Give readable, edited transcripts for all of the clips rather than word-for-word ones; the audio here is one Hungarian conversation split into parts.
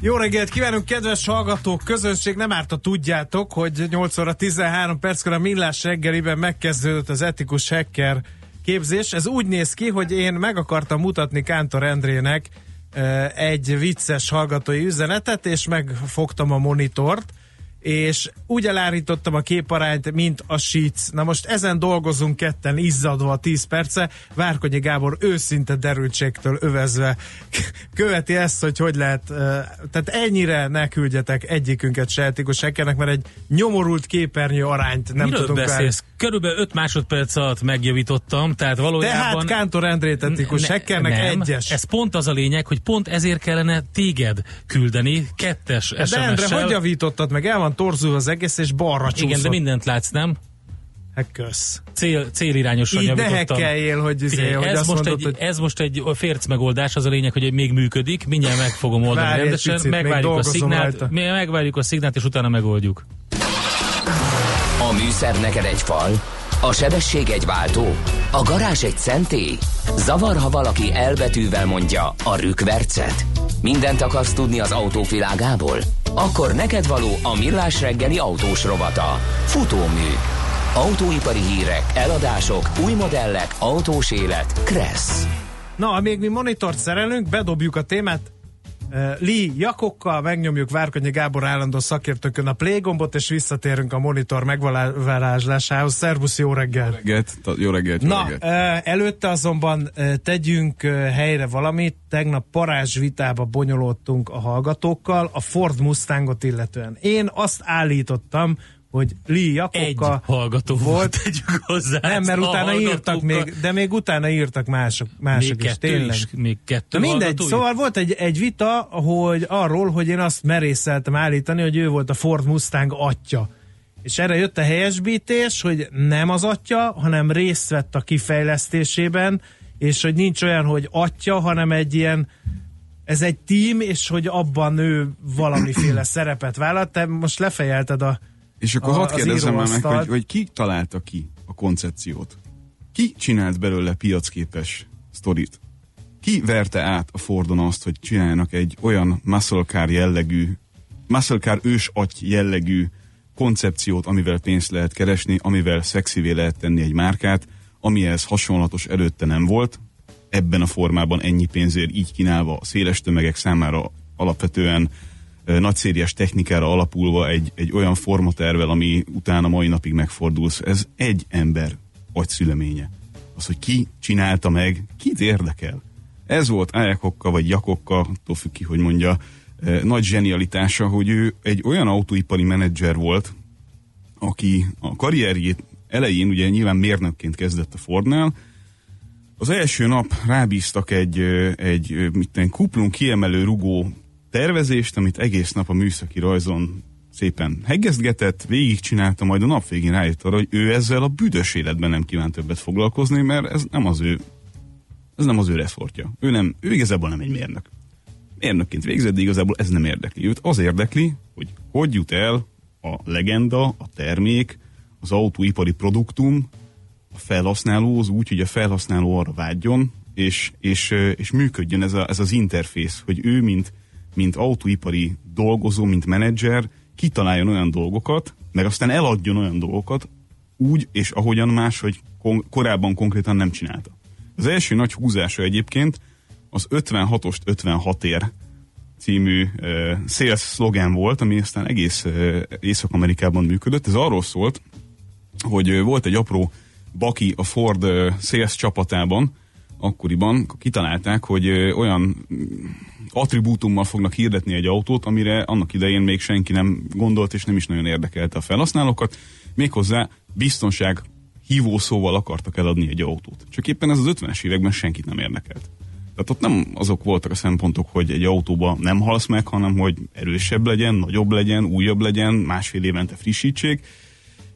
Jó reggelt kívánunk, kedves hallgatók, közönség! Nem árt, ha tudjátok, hogy 8 óra 13 perckor a Millás reggeliben megkezdődött az etikus hacker képzés. Ez úgy néz ki, hogy én meg akartam mutatni Kántor Endrének egy vicces hallgatói üzenetet, és megfogtam a monitort, és úgy elárítottam a képarányt, mint a Sheets. Na most ezen dolgozunk ketten izzadva a 10 perce, Várkonyi Gábor őszinte derültségtől övezve követi ezt, hogy lehet, tehát ennyire ne küldjetek egyikünket se etikus hackernek, mert egy nyomorult képernyő arányt nem miről tudunk beszélsz? Körülbelül 5 másodperc alatt megjavítottam, tehát valójában... Tehát Kántor Endrét etikus hackernek egyes. Ez pont az a lényeg, hogy pont ezért kellene téged küldeni kettes SMS-sel. De Endre, hogy javítottad meg? El van torzul az egész, és balra csúszott. Igen, de mindent látsz, nem? Hát kösz. Célirányosan javítottam. Így ne hekkeljél, hogy ez azt most mondod, hogy... Ez most egy férc megoldás, az a lényeg, hogy még működik, mindjárt meg fogom oldani rendesen, megvárjuk a szignált, és utána megoldjuk. A műszer neked egy fal, a sebesség egy váltó, a garázs egy szentély. Zavar, ha valaki elbetűvel mondja a rükvercet. Mindent akarsz tudni az autóvilágából? Akkor neked való a Millás reggeli autós rovata. Futómű. Autóipari hírek, eladások, új modellek, autós élet. Kressz. Na, amíg mi monitort szerelünk, bedobjuk a témát Lee Jakokkal, megnyomjuk Várkonyi Gábor állandó szakértőkön a play gombot, és visszatérünk a monitor megvarázslásához. Szervusz, jó reggel! Jó reggelt! Na, előtte azonban tegyünk helyre valamit. Tegnap parázsvitába bonyolódtunk a hallgatókkal a Ford Mustangot illetően. Én azt állítottam, hogy Lee Jakokkal volt. Tegyük hozzá. Nem, mert utána írtak még, de még utána írtak mások még is. Tényleg. Még kettő mindegy, szóval volt egy vita, hogy arról, hogy én azt merészeltem állítani, hogy ő volt a Ford Mustang atya. És erre jött a helyesbítés, hogy nem az atya, hanem részt vett a kifejlesztésében, és hogy nincs olyan, hogy atya, hanem egy ilyen, ez egy tím, és hogy abban ő valamiféle szerepet vállalt. Te most lefejelted a... És akkor hadd kérdezem már meg, hogy ki találta ki a koncepciót? Ki csinált belőle piacképes sztorit? Ki verte át a Fordon azt, hogy csináljanak egy olyan muscle car jellegű, muscle car ősaty jellegű koncepciót, amivel pénzt lehet keresni, amivel szexivé lehet tenni egy márkát, amihez hasonlatos előtte nem volt, ebben a formában ennyi pénzért így kínálva a széles tömegek számára alapvetően nagyszériás technikára alapulva egy olyan formatervel, ami utána mai napig megfordulsz. Ez egy ember agyszüleménye. Az, hogy ki csinálta meg, kit érdekel. Ez volt Ájakokka vagy Jakokka, attól függ ki, hogy mondja, nagy zsenialitása, hogy ő egy olyan autóipari menedzser volt, aki a karrierjét elején ugye nyilván mérnökként kezdett a Fordnál. Az első nap rábíztak egy kuplun kiemelő rugó tervezést, amit egész nap a műszaki rajzon szépen hegezgetett, végigcsinálta, majd a nap végén rájött arra, hogy ő ezzel a büdös életben nem kíván többet foglalkozni, mert ez nem az ő resortja. Ő igazából nem egy mérnök. Mérnökként végzett, de igazából ez nem érdekli őt. Az érdekli, hogy jut el a legenda, a termék, az autóipari produktum a felhasználóhoz úgy, hogy a felhasználó arra vágyjon, és működjön ez az interfész, hogy ő mint autóipari dolgozó, mint menedzser, kitaláljon olyan dolgokat, meg aztán eladjon olyan dolgokat, úgy és ahogyan más, hogy korábban konkrétan nem csinálta. Az első nagy húzása egyébként az 56-ost 56 ér című sales szlogán volt, ami aztán egész Észak-Amerikában működött. Ez arról szólt, hogy volt egy apró baki a Ford sales csapatában, akkoriban kitalálták, hogy olyan attribútummal fognak hirdetni egy autót, amire annak idején még senki nem gondolt, és nem is nagyon érdekelte a felhasználókat, méghozzá biztonság hívószóval akartak eladni egy autót. Csak éppen ez az 50-es években senkit nem érdekelt. Tehát ott nem azok voltak a szempontok, hogy egy autóba nem halsz meg, hanem hogy erősebb legyen, nagyobb legyen, újabb legyen, másfél évente frissítsék.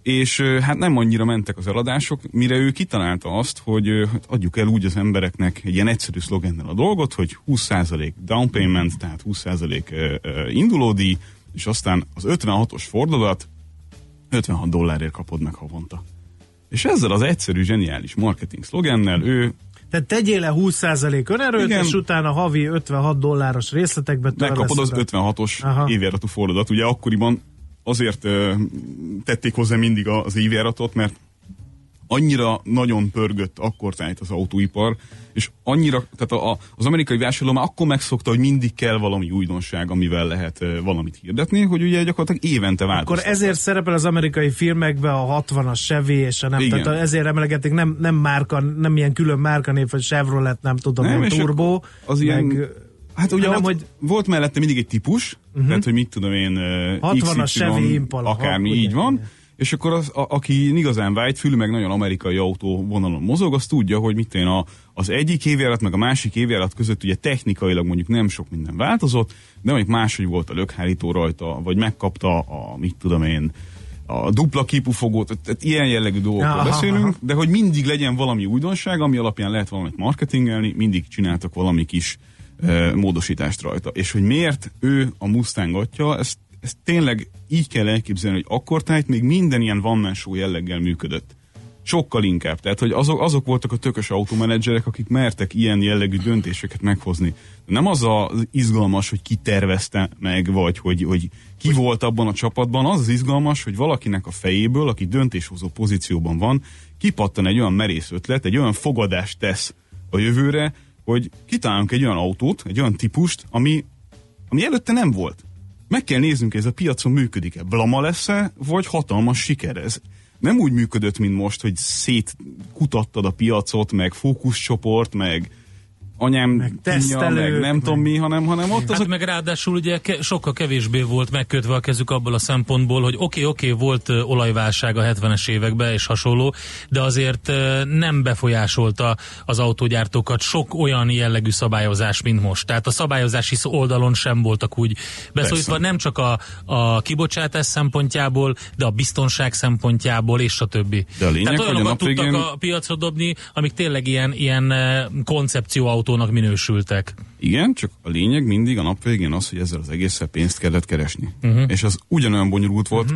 és hát nem annyira mentek az eladások, mire ő kitalálta azt, hogy hát adjuk el úgy az embereknek egy ilyen egyszerű szlogennel a dolgot, hogy 20% down payment, tehát 20% indulódíj, és aztán az 56-os fordulat $56 kapod meg havonta. És ezzel az egyszerű, zseniális marketing szlogennel ő... Tehát tegyél le 20% önerőt, igen, és utána havi $56 részletekbe törveszed. Megkapod az 56-os évjáratú fordulat. Ugye akkoriban azért tették hozzá mindig az évjáratot, mert annyira nagyon pörgött akkortájt az autóipar, és annyira, tehát az amerikai vásárló már akkor megszokta, hogy mindig kell valami újdonság, amivel lehet valamit hirdetni, hogy ugye gyakorlatilag évente változtatnak. Akkor ezért szerepel az amerikai filmekben a 60-as Chevy és a nem, igen, tehát ezért emlegetik, nem márka, nem ilyen külön márkanév, hogy Chevrolet, nem tudom, nem, a Turbo, az meg... Ilyen... Hát ugye nem, hogy... volt mellette mindig egy típus, tehát hogy mit tudom én, XY, Impala, akármi, ugye, így van, ugye. És akkor aki igazán whitefülű, meg nagyon amerikai autó vonalon mozog, az tudja, hogy mit én az egyik évjárat, meg a másik évjárat között ugye technikailag mondjuk nem sok minden változott, de mondjuk máshogy volt a lökhárító rajta, vagy megkapta a mit tudom én, a dupla kipufogót, tehát ilyen jellegű dolgokról beszélünk, de hogy mindig legyen valami újdonság, ami alapján lehet valamit marketingelni, mindig csináltak valami kis módosítást rajta. És hogy miért ő a Mustang atya, ezt tényleg így kell elképzelni, hogy akkortájt még minden ilyen one-man show jelleggel működött. Sokkal inkább. Tehát, hogy azok voltak a tökös autómenedzserek, akik mertek ilyen jellegű döntéseket meghozni. Nem az az izgalmas, hogy ki tervezte meg, vagy hogy ki volt abban a csapatban, az izgalmas, hogy valakinek a fejéből, aki döntéshozó pozícióban van, kipattan egy olyan merész ötlet, egy olyan fogadást tesz a jövőre, hogy kitalálunk egy olyan autót, egy olyan típust, ami előtte nem volt. Meg kell néznünk, ez a piacon működik-e. Blama lesz-e, vagy hatalmas siker ez. Nem úgy működött, mint most, hogy szétkutattad a piacot, meg fókuszcsoport, meg anyám, meg tesztelők, meg nem tudom mi, hanem ott azok... Hát meg ráadásul ugye sokkal kevésbé volt megkötve a kezük abból a szempontból, hogy oké, volt olajválság a 70-es években és hasonló, de azért nem befolyásolta az autógyártókat sok olyan jellegű szabályozás, mint most. Tehát a szabályozási oldalon sem voltak úgy beszólítva, persze, nem csak a kibocsátás szempontjából, de a biztonság szempontjából, és a többi. De a lényeg, tehát olyanokat tudtak a piacra dobni, amik tényleg ilyen koncepcióautó minősültek. Igen, csak a lényeg mindig a nap végén az, hogy ezzel az egésszel pénzt kellett keresni. És az ugyanolyan bonyolult volt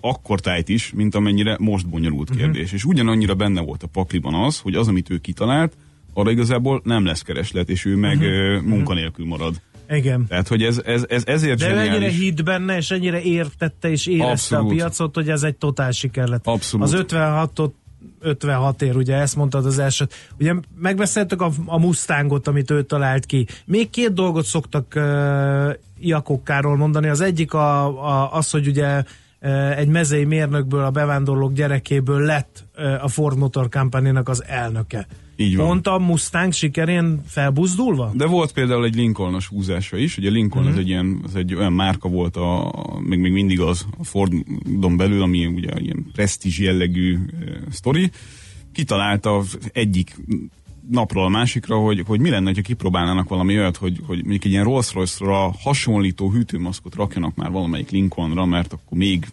akkortájt is, mint amennyire most bonyolult kérdés. És ugyanannyira benne volt a pakliban az, hogy az, amit ő kitalált, arra igazából nem lesz kereslet, és ő meg munkanélkül marad. Igen. Tehát, hogy ez ezért zseniális. De ennyire hitt benne, és ennyire értette, és érezte a piacot, hogy ez egy totál siker lett. Abszolút. Az 56 ér, ugye ezt mondtad az elsőt. Ugye megbeszéltük a Mustangot, amit ő talált ki. Még két dolgot szoktak Jakokkáról mondani. Az egyik az, hogy ugye egy mezei mérnökből, a bevándorlók gyerekéből lett a Ford Motor Company-nak az elnöke. Így van. Mondta a Mustang sikerén felbuzdulva? De volt például egy Lincoln-os húzása is. Ugye Lincoln az egy olyan márka volt, még mindig az a Fordon belül, ami ugye ilyen presztízs jellegű sztori. Kitalálta egyik napról a másikra, hogy mi lenne, ha kipróbálnának valami olyat, hogy mondjuk egy ilyen Rolls-Royce-ra hasonlító hűtőmaszkot rakjanak már valamelyik Lincolnra, mert akkor még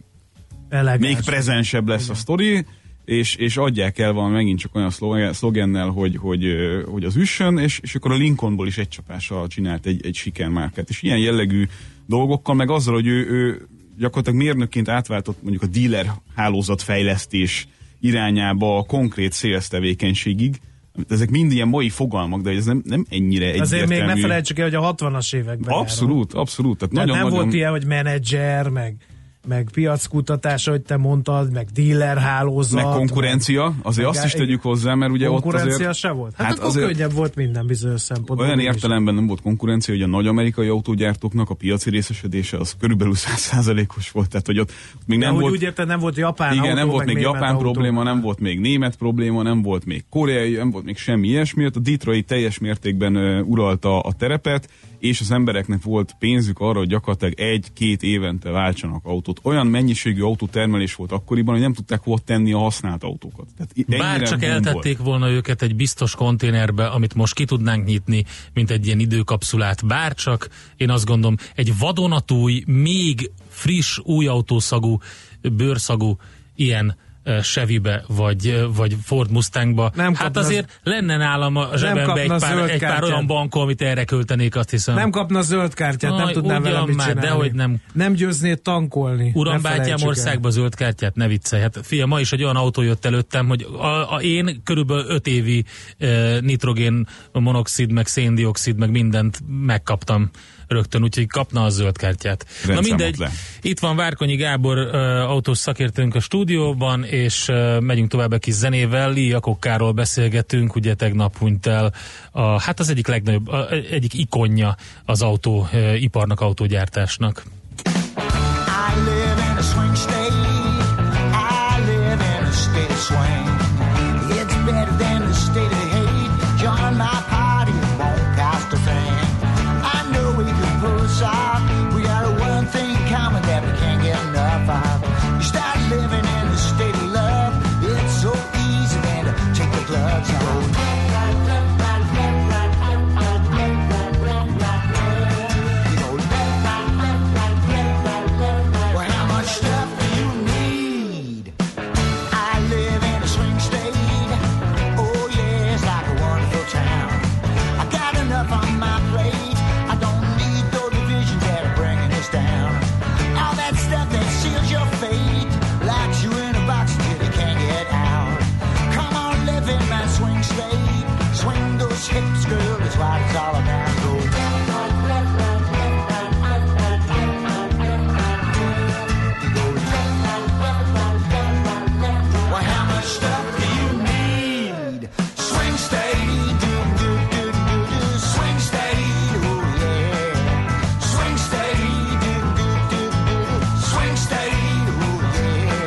prezensebb lesz a sztori. És adják el valami megint csak olyan szlogennel, hogy az üssön, és akkor a Lincolnból is egy csapással csinált egy sikermárkát. És ilyen jellegű dolgokkal, meg azzal, hogy ő gyakorlatilag mérnökként átváltott mondjuk a dealer hálózatfejlesztés irányába a konkrét sales tevékenységig. Ezek mind ilyen mai fogalmak, de ez nem ennyire egyértelmű. Azért még ne felejtsük el, hogy a 60-as években. Abszolút. Tehát nagyon volt ilyen, hogy menedzser, meg piackutatása, hogy te mondtad, meg dealer hálózat. Meg konkurencia, azért azt is tegyük hozzá, mert ugye ott azért... Konkurencia se volt? Hát akkor könnyebb volt minden bizonyos szempontból. Olyan értelemben nem volt konkurencia, hogy a nagy amerikai autógyártóknak a piaci részesedése az körülbelül 100%-os volt, tehát hogy ott még nem volt... Úgy érted, nem volt japán autó, nem volt még japán probléma, nem volt még német probléma, nem volt még koreai, nem volt még semmi ilyesmi. A Detroit teljes mértékben uralta a terepet, és az embereknek volt pénzük arra, hogy gyakorlatilag 1-2 évente váltsanak autót. Olyan mennyiségű autótermelés volt akkoriban, hogy nem tudták hova tenni a használt autókat. Tehát bárcsak eltették volna őket egy biztos konténerbe, amit most ki tudnánk nyitni, mint egy ilyen időkapszulát. Bárcsak, én azt gondolom, egy vadonatúj, még friss, új autószagú, bőrszagú ilyen Chevybe vagy Ford Mustangba. Nem kapna, hát azért lenne nálam a zsebembe egy pár olyan bankon, amit erre költenék, azt hiszem. Nem kapna zöld kártyát, nem tudnám vele mit csinálni. Dehogy nem. Nem győzné tankolni. Uram, bátyám, országba zöld kártyát, ne viccelj. Hát fia, ma is egy olyan autó jött előttem, hogy én körülbelül 5 évi nitrogén monoxid, meg széndioxid, meg mindent megkaptam rögtön, úgyhogy kapna a zöld kártyát. Na mindegy, itt van Várkonyi Gábor autós szakértőnk a stúdióban, és megyünk tovább egy kis zenével. Lee Iacockáról beszélgetünk, ugye tegnap hunyt el hát az egyik legnagyobb, egyik ikonja az autóiparnak, autógyártásnak. I live in a swing state. I live in a state of swing. It's better than the state of hate. Join my party, won't pass the thing. I know we can pull us off. We got a one thing in common that we can't get enough of. You start living in a state of love. It's so easy then to take the gloves off. Hips, girl, is what it's all about. Well, how much stuff do you need? Swing state, do do do do do. Swing state, oh yeah. Swing state, do do do do do. Swing state, oh yeah.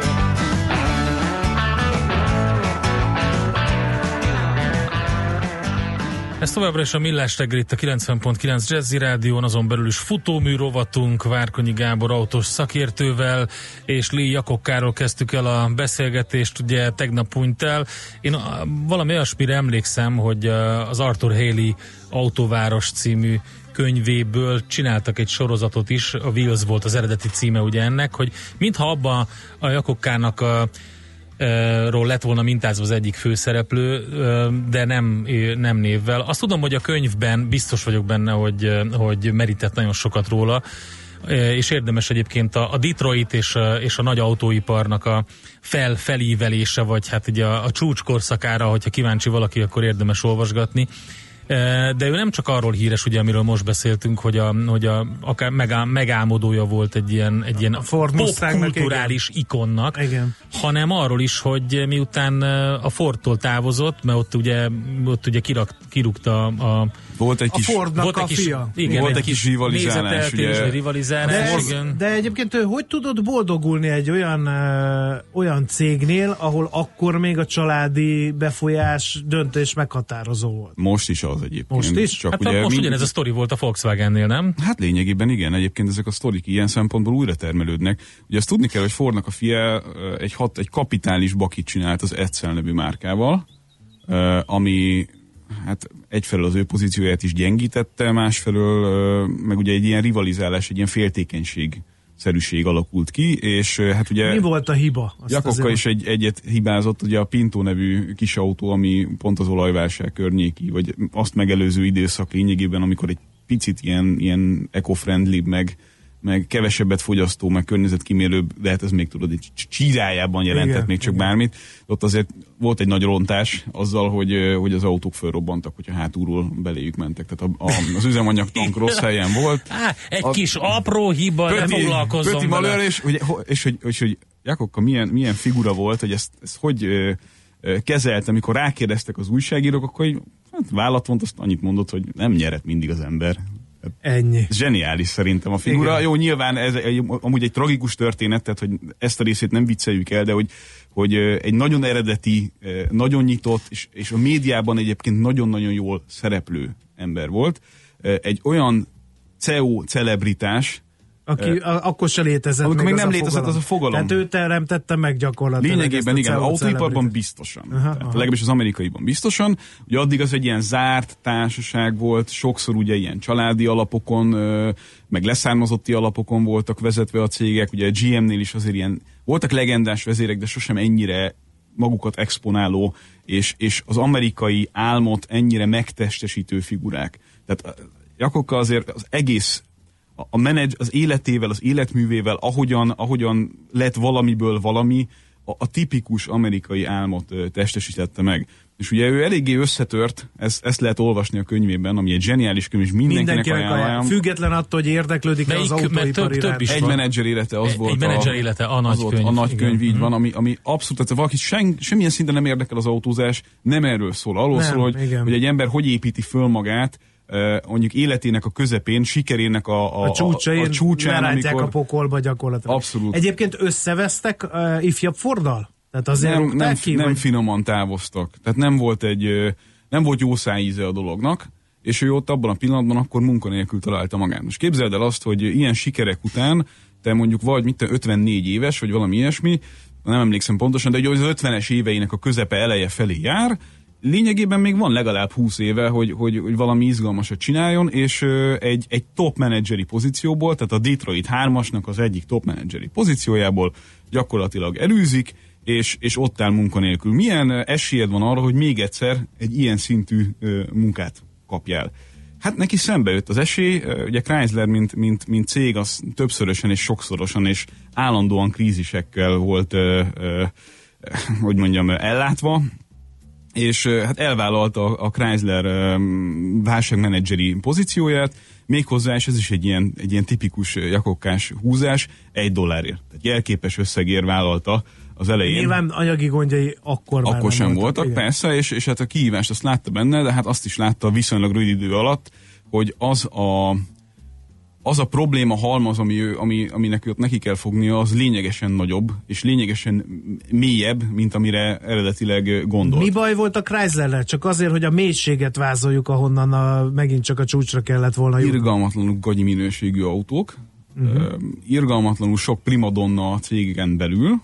Ez továbbra is a Millás reggeli itt a 90.9 Jazzy Rádión, azon belül is futómű rovatunk Várkonyi Gábor autós szakértővel, és Lee Iacockáról kezdtük el a beszélgetést, ugye tegnap hunyt el. Én valami olyasmire emlékszem, hogy az Arthur Haley Autóváros című könyvéből csináltak egy sorozatot is, a Wheels volt az eredeti címe ugye ennek, hogy mintha abban a Iacockának ról lett volna mintázva az egyik főszereplő, de nem névvel. Azt tudom, hogy a könyvben biztos vagyok benne, hogy merített nagyon sokat róla, és érdemes egyébként a Detroit és a nagy autóiparnak a felívelése, vagy hát ugye a csúcskorszakára, hogyha kíváncsi valaki, akkor érdemes olvasgatni. De ő nem csak arról híres, ugye, amiről most beszéltünk, hogy akár megálmodója volt egy ilyen popkulturális ikonnak, igen. Hanem arról is, hogy miután a Fordtól távozott, mert ott ugye kirúgta a volt egy kis Fordnak a fia. Igen, volt egy kis rivalizálás. De egyébként ő hogy tudott boldogulni egy olyan cégnél, ahol akkor még a családi befolyás döntés meghatározó volt? Most is az egyébként. Most is? Csak hát ugye most ugyanez a sztori volt a Volkswagennél, nem? Hát lényegében igen, egyébként ezek a sztorik ilyen szempontból újra termelődnek. Ugye azt tudni kell, hogy Fordnak a fia egy kapitális bakit csinált az Edsel nevű márkával, ami hát egyfelől az ő pozícióját is gyengítette, másfelől meg ugye egy ilyen rivalizálás, egy ilyen féltékenységszerűség alakult ki, és hát ugye... Mi volt a hiba? Iacocka is egyet hibázott, ugye a Pinto nevű kis autó, ami pont az olajválság környéki, vagy azt megelőző időszak lényegében, amikor egy picit ilyen eco-friendly, meg kevesebbet fogyasztó, meg környezetkímélőbb, de hát ez még tudod, egy csírájában jelentett igen, még csak igen. Bármit. Ott azért volt egy nagy rontás azzal, hogy az autók fölrobbantak, hogyha hátulról beléjük mentek. Tehát az üzemanyagtank rossz helyen volt. Kis apró hiba, nem foglalkozzon vele. Pöti malőr, és hogy Iacocka milyen figura volt, hogy ezt hogy kezelt, amikor rákérdeztek az újságírók, akkor hogy, hát vállat vont, azt annyit mondott, hogy nem nyeret mindig az ember. Ennyi. Zseniális szerintem a figura. Igen. Jó, nyilván ez amúgy egy tragikus történet, tehát hogy ezt a részét nem vicceljük el, de hogy egy nagyon eredeti, nagyon nyitott, és a médiában egyébként nagyon-nagyon jól szereplő ember volt. Egy olyan CEO celebritás, aki akkor se létezett. Amikor még nem létezett az a fogalom. Tehát ő teremtette meg gyakorlatilag. Lényegében igen, autóiparban biztosan. Legalábbis az amerikaiban biztosan. Ugye addig az egy ilyen zárt társaság volt, sokszor ugye ilyen családi alapokon, meg leszármazotti alapokon voltak vezetve a cégek. Ugye a GM-nél is azért ilyen voltak legendás vezérek, de sosem ennyire magukat exponáló, és az amerikai álmot ennyire megtestesítő figurák. Tehát Jakobka azért az egész, az életével, az életművével, ahogyan lett valamiből valami, a tipikus amerikai álmot testesítette meg. És ugye ő eléggé összetört, ezt lehet olvasni a könyvében, ami egy zseniális könyv, és mindenkinek ajánlom. Független attól, hogy érdeklődik-e az autóipar iránt. Egy menedzser élete az volt. Egy menedzser élete, a nagykönyv. A nagykönyv, így van, ami abszolút, tehát valaki semmilyen szinten nem érdekel az autózás, nem erről szól. Arról szól, hogy egy ember hogy építi föl magát, mondjuk életének a közepén, sikerének a csúcsán, amikor... a pokolba gyakorlatilag. Abszolút. Egyébként összevesztek ifjabb Forddal? Tehát azért nem finoman távoztak. Tehát nem volt jó szájíze a dolognak, és ő ott abban a pillanatban akkor munkanélkül találta magát. És képzeld el azt, hogy ilyen sikerek után te mondjuk vagy 54 éves, vagy valami ilyesmi, nem emlékszem pontosan, de ugye az 50-es éveinek a közepe eleje felé jár, lényegében még van legalább 20 éve, hogy valami izgalmasat csináljon, és egy top menedzseri pozícióból, tehát a Detroit 3-asnak az egyik top menedzseri pozíciójából gyakorlatilag elűzik, és ott áll munkanélkül. Milyen esélyed van arra, hogy még egyszer egy ilyen szintű munkát kapjál? Hát neki szembe jött az esély, ugye Chrysler mint cég az többszörösen és sokszorosan és állandóan krízisekkel volt, hogy mondjam, ellátva, és hát elvállalta a Chrysler válságmenedzseri pozícióját, méghozzá, és ez is egy ilyen tipikus jakobkás húzás, $1. Tehát jelképes összegért vállalta az elején. Nyilván anyagi gondjai akkor sem voltak, igen. Persze, és hát a kihívást azt látta benne, de hát azt is látta viszonylag rövid idő alatt, hogy az a probléma halmaz, aminek ott neki kell fognia, az lényegesen nagyobb, és lényegesen mélyebb, mint amire eredetileg gondolt. Mi baj volt a Chryslerrel? Csak azért, hogy a mélységet vázoljuk, ahonnan megint csak a csúcsra kellett volna jutni. Irgalmatlanul gagyi minőségű autók, irgalmatlanul sok primadonna a cégen belül,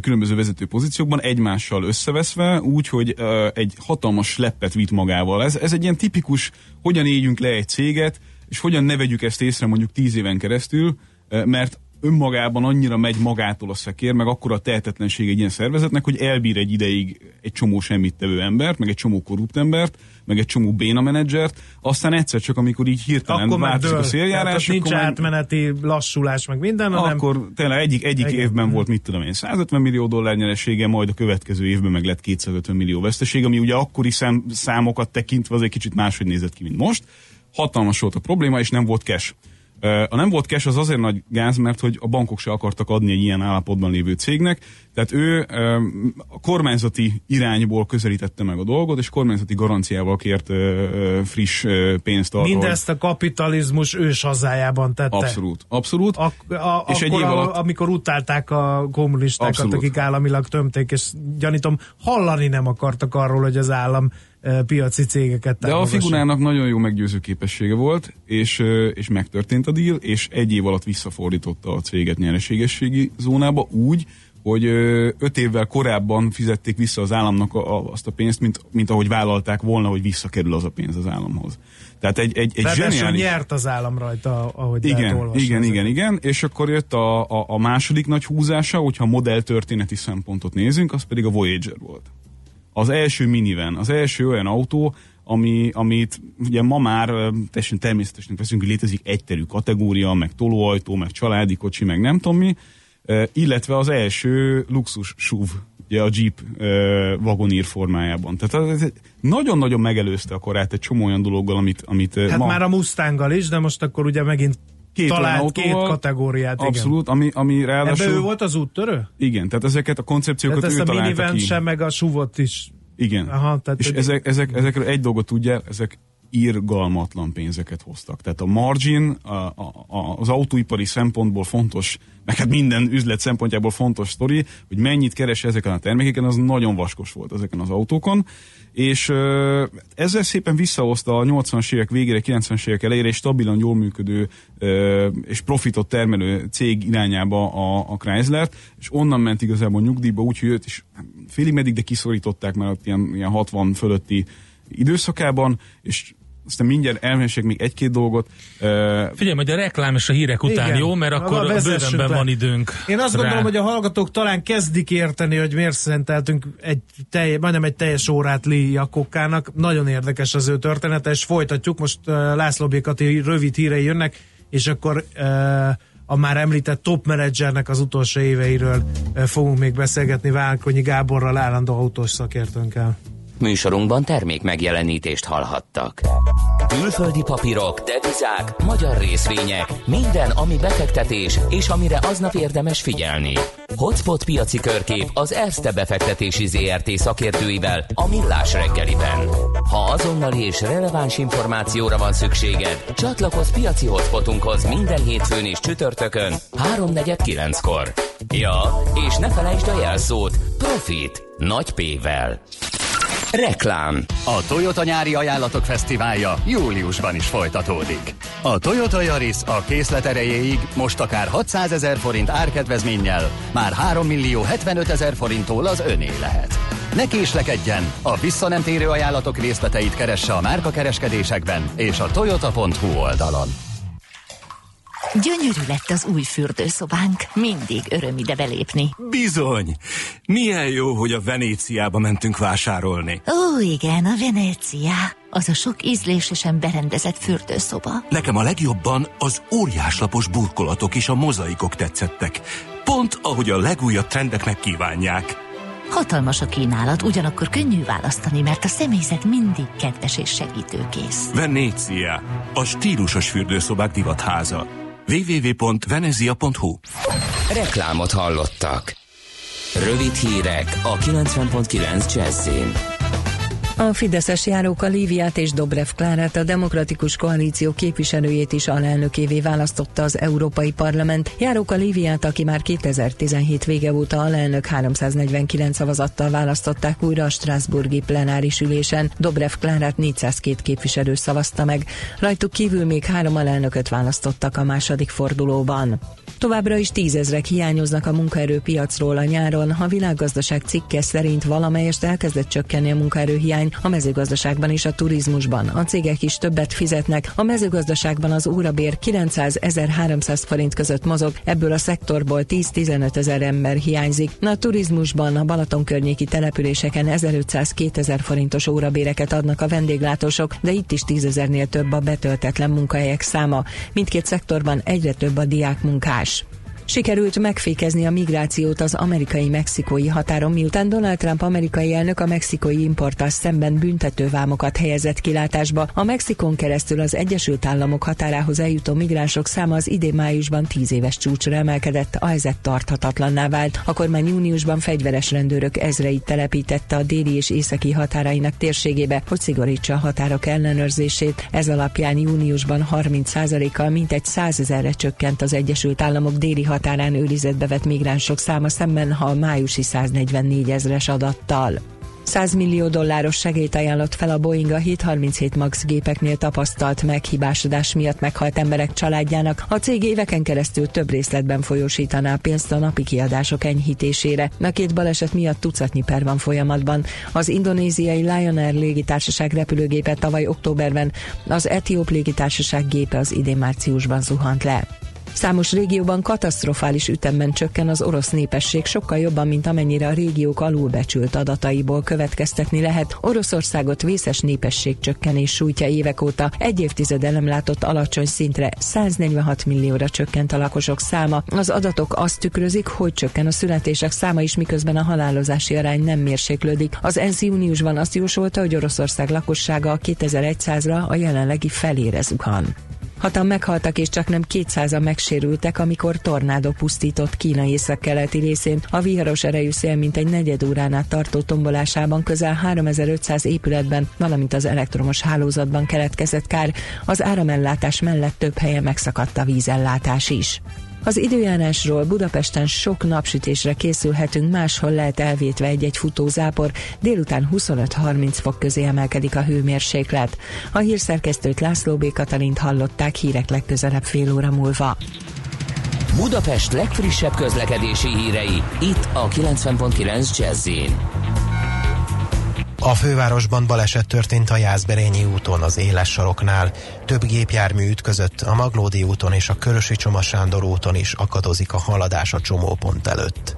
különböző vezető pozíciókban egymással összeveszve, úgy, hogy egy hatalmas leppet vitt magával. Ez egy ilyen tipikus, hogyan éljünk le egy céget, és hogyan ne vegyük ezt észre mondjuk 10 éven keresztül, mert önmagában annyira megy magától a szekér, meg akkora tehetetlenség egy ilyen szervezetnek, hogy elbír egy ideig egy csomó semmittevő embert, meg egy csomó korrupt embert, meg egy csomó béna menedzsert, aztán egyszer csak, amikor így hirtelen változik a széljárás, akkor nincs átmeneti lassulás, meg minden, hanem... Akkor tényleg egyik évben volt, mit tudom én, $150 millió nyeresége, majd a következő évben meg lett $250 millió veszteség, ami ugye akkori számokat tekintve az egy kicsit máshogy nézett ki, mint most. Hatalmas volt a probléma, és nem volt cash. A nem volt cash az azért nagy gáz, mert hogy a bankok se akartak adni egy ilyen állapotban lévő cégnek, tehát ő a kormányzati irányból közelítette meg a dolgot, és kormányzati garanciával kért friss pénzt arra. Mindezt a kapitalizmus őshazájában tette. Abszolút. És egy év alatt... amikor utálták a kommunistákat, akik államilag tömték, és gyanítom, hallani nem akartak arról, hogy az állam piaci cégeket támogasson. De a figurának nagyon jó meggyőző képessége volt, és megtörtént a deal, és egy év alatt visszafordította a céget nyereségességi zónába úgy, hogy 5 évvel korábban fizették vissza az államnak azt a pénzt, mint ahogy vállalták volna, hogy visszakerül az a pénz az államhoz. Tehát egy zseniális... nyert az állam rajta, ahogy lehet olvasni. Igen. És akkor jött a második nagy húzása, hogyha modelltörténeti szempontot nézünk, az pedig a Voyager volt. Az első minivan, az első olyan autó, amit ugye ma már teljesen természetesnek veszünk, hogy létezik egyterű kategória, meg tolóajtó, meg családi kocsi, meg nem tudom mi, illetve az első luxus SUV, ugye a Jeep vagonír formájában. Tehát ez nagyon-nagyon megelőzte a korát egy csomó olyan dologgal, amit hát ma... már a Mustanggal is, de most akkor ugye megint talált két kategóriát. Abszolút, igen. Ami ráadásul... Ebben ő volt az úttörő? Igen, tehát ezeket a koncepciókat tehát ő találta ki. Tehát ezt a minivan sem, meg a SUV-ot is. Igen. Aha, tehát és ezekről egy dolgot tudja, ezek irgalmatlan pénzeket hoztak. Tehát a margin az autóipari szempontból fontos, meg hát minden üzlet szempontjából fontos sztori, hogy mennyit keres ezeken a termékeken, az nagyon vaskos volt ezeken az autókon, és ezzel szépen visszahozta a 80-as évek végére, 90-as évek elejére egy stabilan jól működő és profitot termelő cég irányába a Chryslert, és onnan ment igazából nyugdíjba, úgyhogy őt is félig meddig, de kiszorították már ott ilyen 60 fölötti időszakában, és aztán mindjárt elmesélek még egy-két dolgot. Figyelj, majd a reklám és a hírek után, igen, jó? Mert akkor bővenben van időnk. Én azt gondolom, hogy a hallgatók talán kezdik érteni, hogy miért szenteltünk majdnem egy teljes órát Lee Iacocca-nak. Nagyon érdekes az ő története, és folytatjuk. Most László Békati rövid hírei jönnek, és akkor a már említett top menedzsernek az utolsó éveiről fogunk még beszélgetni Várkonyi Gáborral, állandó autós szakértőnkkel. Műsorunkban termék megjelenítést hallhattak. Külföldi papírok, devizák, magyar részvények, minden, ami befektetés és amire aznap érdemes figyelni. Hotspot piaci körkép az Erste Befektetési ZRT szakértőivel a Millás reggeliben. Ha azonnali és releváns információra van szükséged, csatlakozz piaci hotspotunkhoz minden hétfőn és csütörtökön 3:49-kor. Ja, és ne felejtsd a jelszót, Profit, nagy P-vel. Reklám. A Toyota nyári ajánlatok fesztiválja júliusban is folytatódik. A Toyota Yaris a készlet erejéig most akár 600 000 forint árkedvezménnyel már 3 075 000 forinttól az öné lehet. Ne késlekedjen, a visszanemtérő ajánlatok részleteit keresse a márkakereskedésekben és a toyota.hu oldalon. Gyönyörű lett az új fürdőszobánk, mindig öröm ide belépni. Bizony! Milyen jó, hogy a Venéciába mentünk vásárolni. Ó, igen, a Venécia. Az a sok ízlésesen berendezett fürdőszoba. Nekem a legjobban az óriáslapos burkolatok és a mozaikok tetszettek. Pont ahogy a legújabb trendek megkívánják. Hatalmas a kínálat, ugyanakkor könnyű választani, mert a személyzet mindig kedves és segítőkész. Venécia, a stílusos fürdőszobák divatháza. www.venezia.hu. Reklámot hallottak. Rövid hírek a 90.9 Jazzin. A fideszes járóka Líviát és Dobrev Klárát, a Demokratikus Koalíció képviselőjét is alelnökévé választotta az Európai Parlament. Járóka Líviát, aki már 2017 vége óta alelnök, 349 szavazattal választották újra a strasbourgi plenáris ülésen. Dobrev Klárát 402 képviselő szavazta meg. Rajtuk kívül még 3 alelnököt választottak a második fordulóban. Továbbra is 10 000 hiányoznak a munkaerőpiacról a nyáron. A Világgazdaság cikke szerint valamelyest elkezdett csökkenni a munkaerőhiány a mezőgazdaságban és a turizmusban. A cégek is többet fizetnek. A mezőgazdaságban az órabér 900-1300 forint között mozog, ebből a szektorból 10-15 000 ember hiányzik. A turizmusban a Balaton környéki településeken 1500-2000 forintos órabéreket adnak a vendéglátósok, de itt is 10 000-nél több a betöltetlen munkahelyek száma. Mindkét szektorban egyre több a diákmunkás. Sikerült megfékezni a migrációt az amerikai-mexikói határon, miután Donald Trump amerikai elnök a mexikói importtal szemben büntetővámokat helyezett kilátásba. A Mexikón keresztül az Egyesült Államok határához eljutó migránsok száma az idén májusban 10 éves csúcsra emelkedett, a helyzet tarthatatlanná vált. A kormány júniusban fegyveres rendőrök ezreit telepítette a déli és északi határainak térségébe, hogy szigorítsa a határok ellenőrzését. Ez alapján júniusban 30%-kal mintegy 100 000-re csökkent az Egyesült Államok déli határán őrizetbe vett migránsok száma szemben a májusi 144 000-es adattal. $100 millió segélyt ajánlott fel a Boeing a 737 MAX gépeknél tapasztalt meghibásodás miatt meghalt emberek családjának. A cég éveken keresztül több részletben folyósítaná pénzt a napi kiadások enyhítésére. A 2 baleset miatt tucatnyi per van folyamatban. Az indonéziai Lion Air légitársaság repülőgépe tavaly októberben, az etióp légitársaság gépe az idén márciusban zuhant le. Számos régióban katasztrofális ütemben csökken az orosz népesség, sokkal jobban, mint amennyire a régiók alulbecsült adataiból következtetni lehet. Oroszországot vészes népességcsökkenés sújtja évek óta. 1 évtizede nem látott alacsony szintre, 146 millióra csökkent a lakosok száma. Az adatok azt tükrözik, hogy csökken a születések száma is, miközben a halálozási arány nem mérséklődik. Az ENSZ júniusban azt jósolta, hogy Oroszország lakossága a 2100-ra a jelenlegi felére zuhan. 6-an meghaltak és csaknem 200-an megsérültek, amikor tornádó pusztított Kína északkeleti részén. A viharos erejű szél mintegy 4 órán át tartó tombolásában közel 3500 épületben, valamint az elektromos hálózatban keletkezett kár. Az áramellátás mellett több helyen megszakadt a vízellátás is. Az időjárásról: Budapesten sok napsütésre készülhetünk, máshol lehet elvétve egy-egy futózápor, délután 25-30 fok közé emelkedik a hőmérséklet. A hírszerkesztőt, László B. Katalint hallották, hírek legközelebb fél óra múlva. Budapest legfrissebb közlekedési hírei, itt a 90.9 Jazz-in. A fővárosban baleset történt a Jászberényi úton, az Éles saroknál. Több gépjármű ütközött, a Maglódi úton és a Körösi Csoma Sándor úton is akadozik a haladás a csomópont előtt.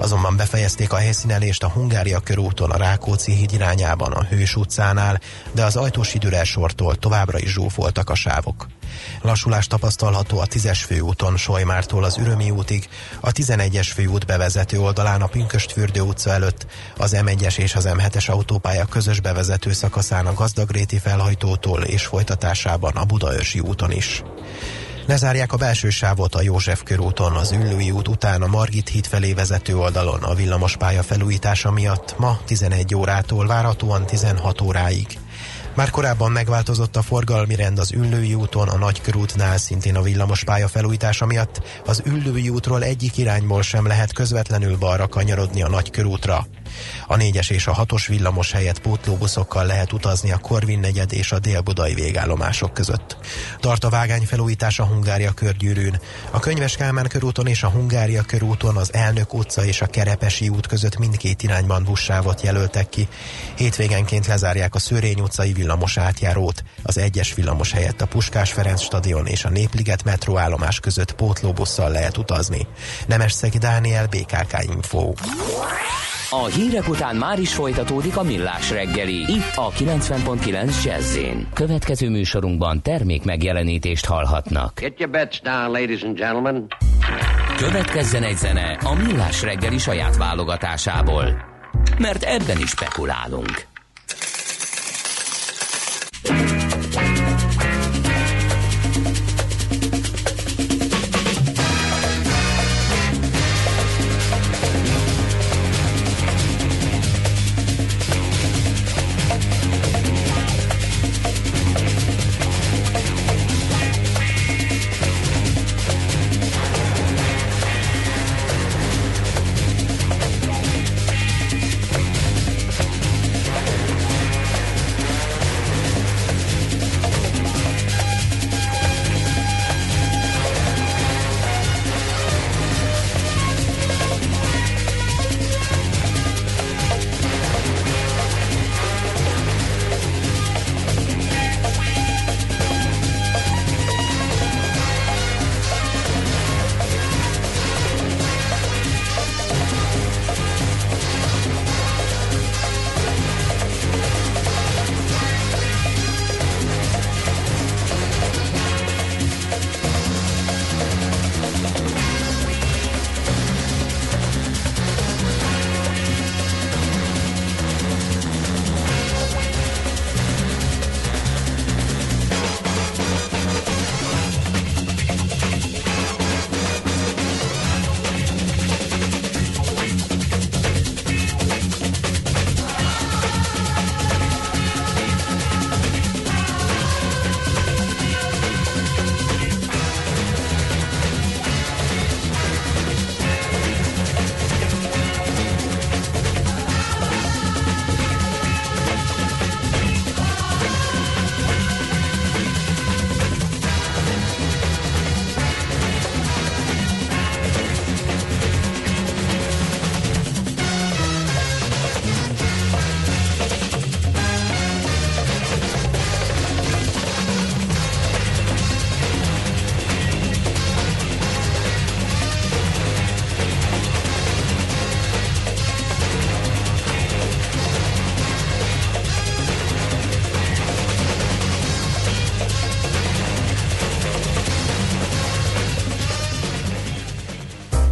Azonban befejezték a helyszínelést a Hungária körúton a Rákóczi híd irányában a Hős utcánál, de az Ajtósi Dürer sortól továbbra is zsúfoltak a sávok. Lassulás tapasztalható a 10-es főúton Solymártól az Ürömi útig, a 11-es főút bevezető oldalán a Pünkösdfürdő utca előtt, az M1-es és az M7-es autópálya közös bevezető szakaszán a Gazdagréti felhajtótól és folytatásában a Budaörsi úton is. Lezárják a belső sávot a József körúton, az Üllői út után a Margit híd felé vezető oldalon a villamospálya felújítása miatt ma 11 órától várhatóan 16 óráig. Már korábban megváltozott a forgalmi rend az Üllői úton, a Nagykörútnál szintén a villamospálya felújítása miatt az Üllői útról egyik irányból sem lehet közvetlenül balra kanyarodni a Nagykörútra. A 4-es és a 6-os villamos helyett pótlóbuszokkal lehet utazni a Korvin negyed és a dél-budai végállomások között. Tart a vágány felújítása Hungária körgyűrűn. A Könyves Kálmán körúton és a Hungária körúton az Elnök utca és a Kerepesi út között mindkét irányban buszsávot jelöltek ki. Hétvégenként lezárják a Szőrény utcai villamos átjárót. Az 1-es villamos helyett a Puskás Ferenc stadion és a Népliget metróállomás között pótlóbusszal lehet utazni. Nemesszegi Dániel, BKK Info. A hírek után már is folytatódik a Millás reggeli, itt a 90.9 Jazz-én. Következő műsorunkban termék megjelenítést hallhatnak. Get your bets down, ladies and gentlemen. Következzen egy zene a Millás reggeli saját válogatásából, mert ebben is spekulálunk.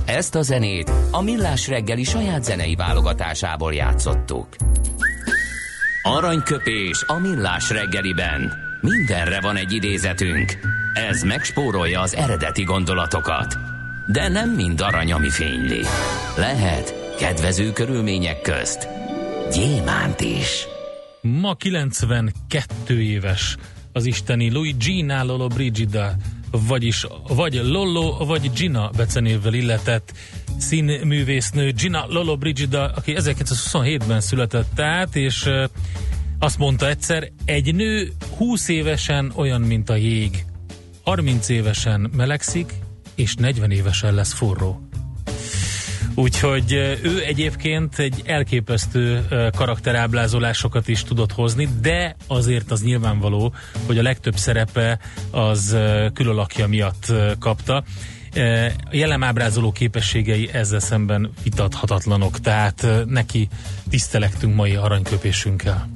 Ezt a zenét a Millás reggeli saját zenei válogatásából játszottuk. Aranyköpés a Millás reggeliben. Mindenre van egy idézetünk. Ez megspórolja az eredeti gondolatokat. De nem mind arany, ami fényli. Lehet kedvező körülmények közt gyémánt is. Ma 92 éves az isteni Luigina Lollobrigida, vagy Lollo, vagy Gina becenévvel illetett színművésznő, Gina Lollobrigida, aki 1927-ben született át, és azt mondta egyszer, egy nő 20 évesen olyan, mint a jég, 30 évesen melegszik, és 40 évesen lesz forró. Úgyhogy ő egyébként egy elképesztő karakterábrázolásokat is tudott hozni, de azért az nyilvánvaló, hogy a legtöbb szerepe az külalakja miatt kapta. Jellem ábrázoló képességei ezzel szemben vitathatatlanok, tehát neki tisztelektünk mai aranyköpésünkkel.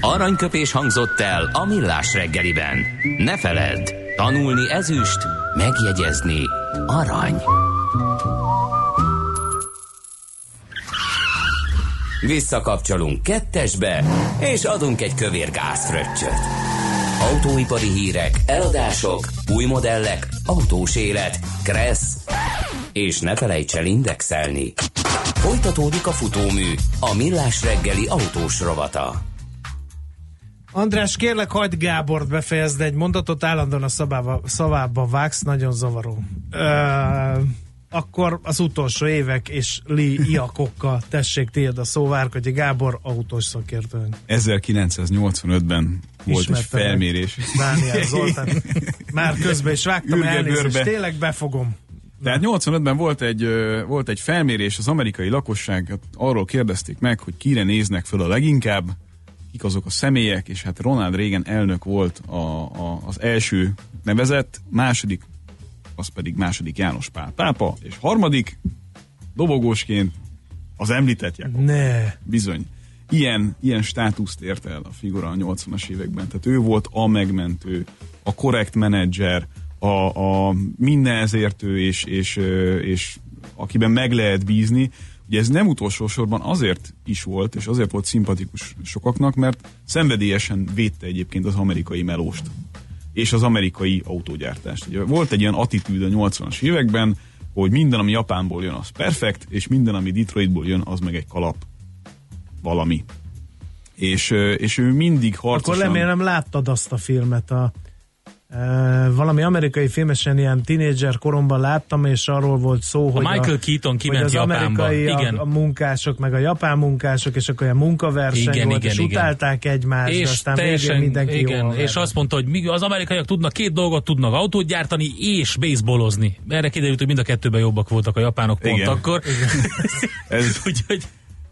Aranyköpés hangzott el a Millás reggeliben. Ne feledd, tanulni ezüst, megjegyezni arany. Visszakapcsolunk kettesbe, és adunk egy kövér gázfröccsöt. Autóipari hírek, eladások, új modellek, autós élet, kressz, és ne felejts el indexelni. Folytatódik a futómű, a Millás reggeli autós rovata. András, kérlek, hagyd Gábort befejezni egy mondatot, állandóan a szavába vágsz, nagyon zavaró. Akkor az utolsó évek és Lee Iacocca, tessék, tiéd a szó, várkodj, Gábor, autós szakértőnk. 1985-ben volt ismertem egy felmérés. Dániel Zoltán. Már közben is vágtam, elnézést, tényleg befogom. Tehát 85-ben volt egy felmérés, az amerikai lakosságot arról kérdezték meg, hogy kire néznek föl a leginkább, kik azok a személyek, és hát Ronald Reagan elnök volt az első nevezett, második az pedig második János Pál pápa, és harmadik dobogósként az említett Jakab. Ne. Bizony. Ilyen státuszt ért el a figura a 80-as években. Tehát ő volt a megmentő, a korrekt menedzser, a mindenhez értő, és akiben meg lehet bízni. Ugye ez nem utolsó sorban azért is volt, és azért volt szimpatikus sokaknak, mert szenvedélyesen védte egyébként az amerikai melóst és az amerikai autógyártást. Ugye volt egy ilyen attitűd a 80-as években, hogy minden, ami Japánból jön, az perfekt, és minden, ami Detroitból jön, az meg egy kalap valami. És ő mindig harcosan... Akkor remélem láttad azt a filmet, valami amerikai filmesen ilyen tínédzser koromban láttam, és arról volt szó, hogy Michael Keaton kiment az Japánba. Igen. A munkások, meg a japán munkások, és akkor olyan munkaverseny volt, és utálták egymást, és aztán teljesen, mindenki igen, és azt mondta, hogy az amerikaiak tudnak két dolgot, tudnak autót gyártani, és baseballozni. Erre kiderült, hogy mind a kettőben jobbak voltak a japánok pont akkor. Úgyhogy...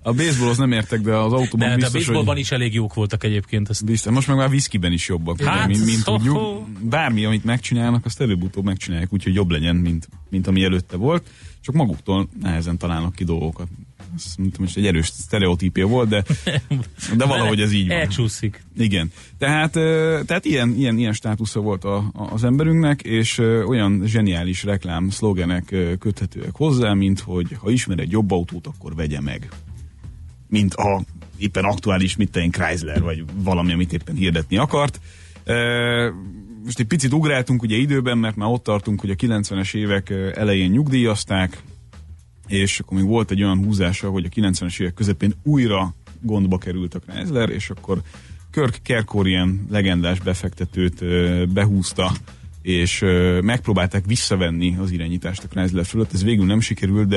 A baseballhoz nem értek, de az autóban de biztos, a baseballban is elég jók voltak egyébként. Ezt biztos. Most meg már whiskyben is jobbak, hát, mint tudjuk. Bármi, amit megcsinálnak, azt előbb-utóbb megcsinálják, úgyhogy jobb legyen, mint ami előtte volt. Csak maguktól nehezen találnak ki dolgokat. Azt mondtam, hogy egy erős sztereotípia volt, de valahogy ez így van. Elcsúszik. Igen. Tehát ilyen státusza volt az emberünknek, és olyan zseniális reklám szlogenek köthetőek hozzá, mint hogy ha ismer egy jobb autót, akkor vegye meg. Mint a éppen aktuális Chrysler, vagy valami, amit éppen hirdetni akart. Most egy picit ugráltunk ugye időben, mert már ott tartunk, hogy a 90-es évek elején nyugdíjazták, és akkor még volt egy olyan húzása, hogy a 90-es évek közepén újra gondba került a Chrysler, és akkor Kirk Kerkorian legendás befektetőt behúzta, és megpróbálták visszavenni az irányítást a Chrysler fölött. Ez végül nem sikerült,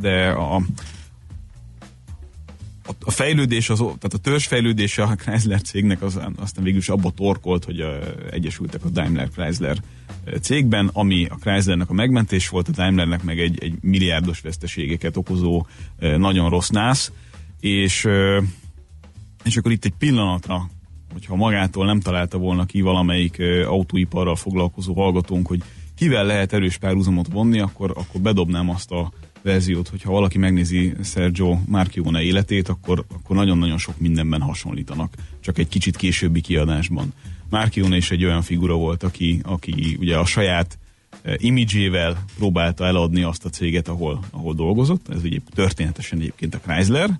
de a fejlődés, tehát a törzsfejlődése a Chrysler cégnek aztán végül is abba torkolt, hogy egyesültek a Daimler-Chrysler cégben, ami a Chryslernek a megmentés volt, a Daimlernek meg egy milliárdos veszteségeket okozó nagyon rossz nász, és akkor itt egy pillanatra, hogyha magától nem találta volna ki valamelyik autóiparral foglalkozó hallgatónk, hogy kivel lehet erős párhuzamot vonni, akkor bedobnám azt a verziót, hogyha valaki megnézi Sergio Marchionne életét, akkor nagyon-nagyon sok mindenben hasonlítanak. Csak egy kicsit későbbi kiadásban. Marchionne is egy olyan figura volt, aki ugye a saját imidzsével próbálta eladni azt a céget, ahol dolgozott. Ez ugye történetesen egyébként a Chrysler.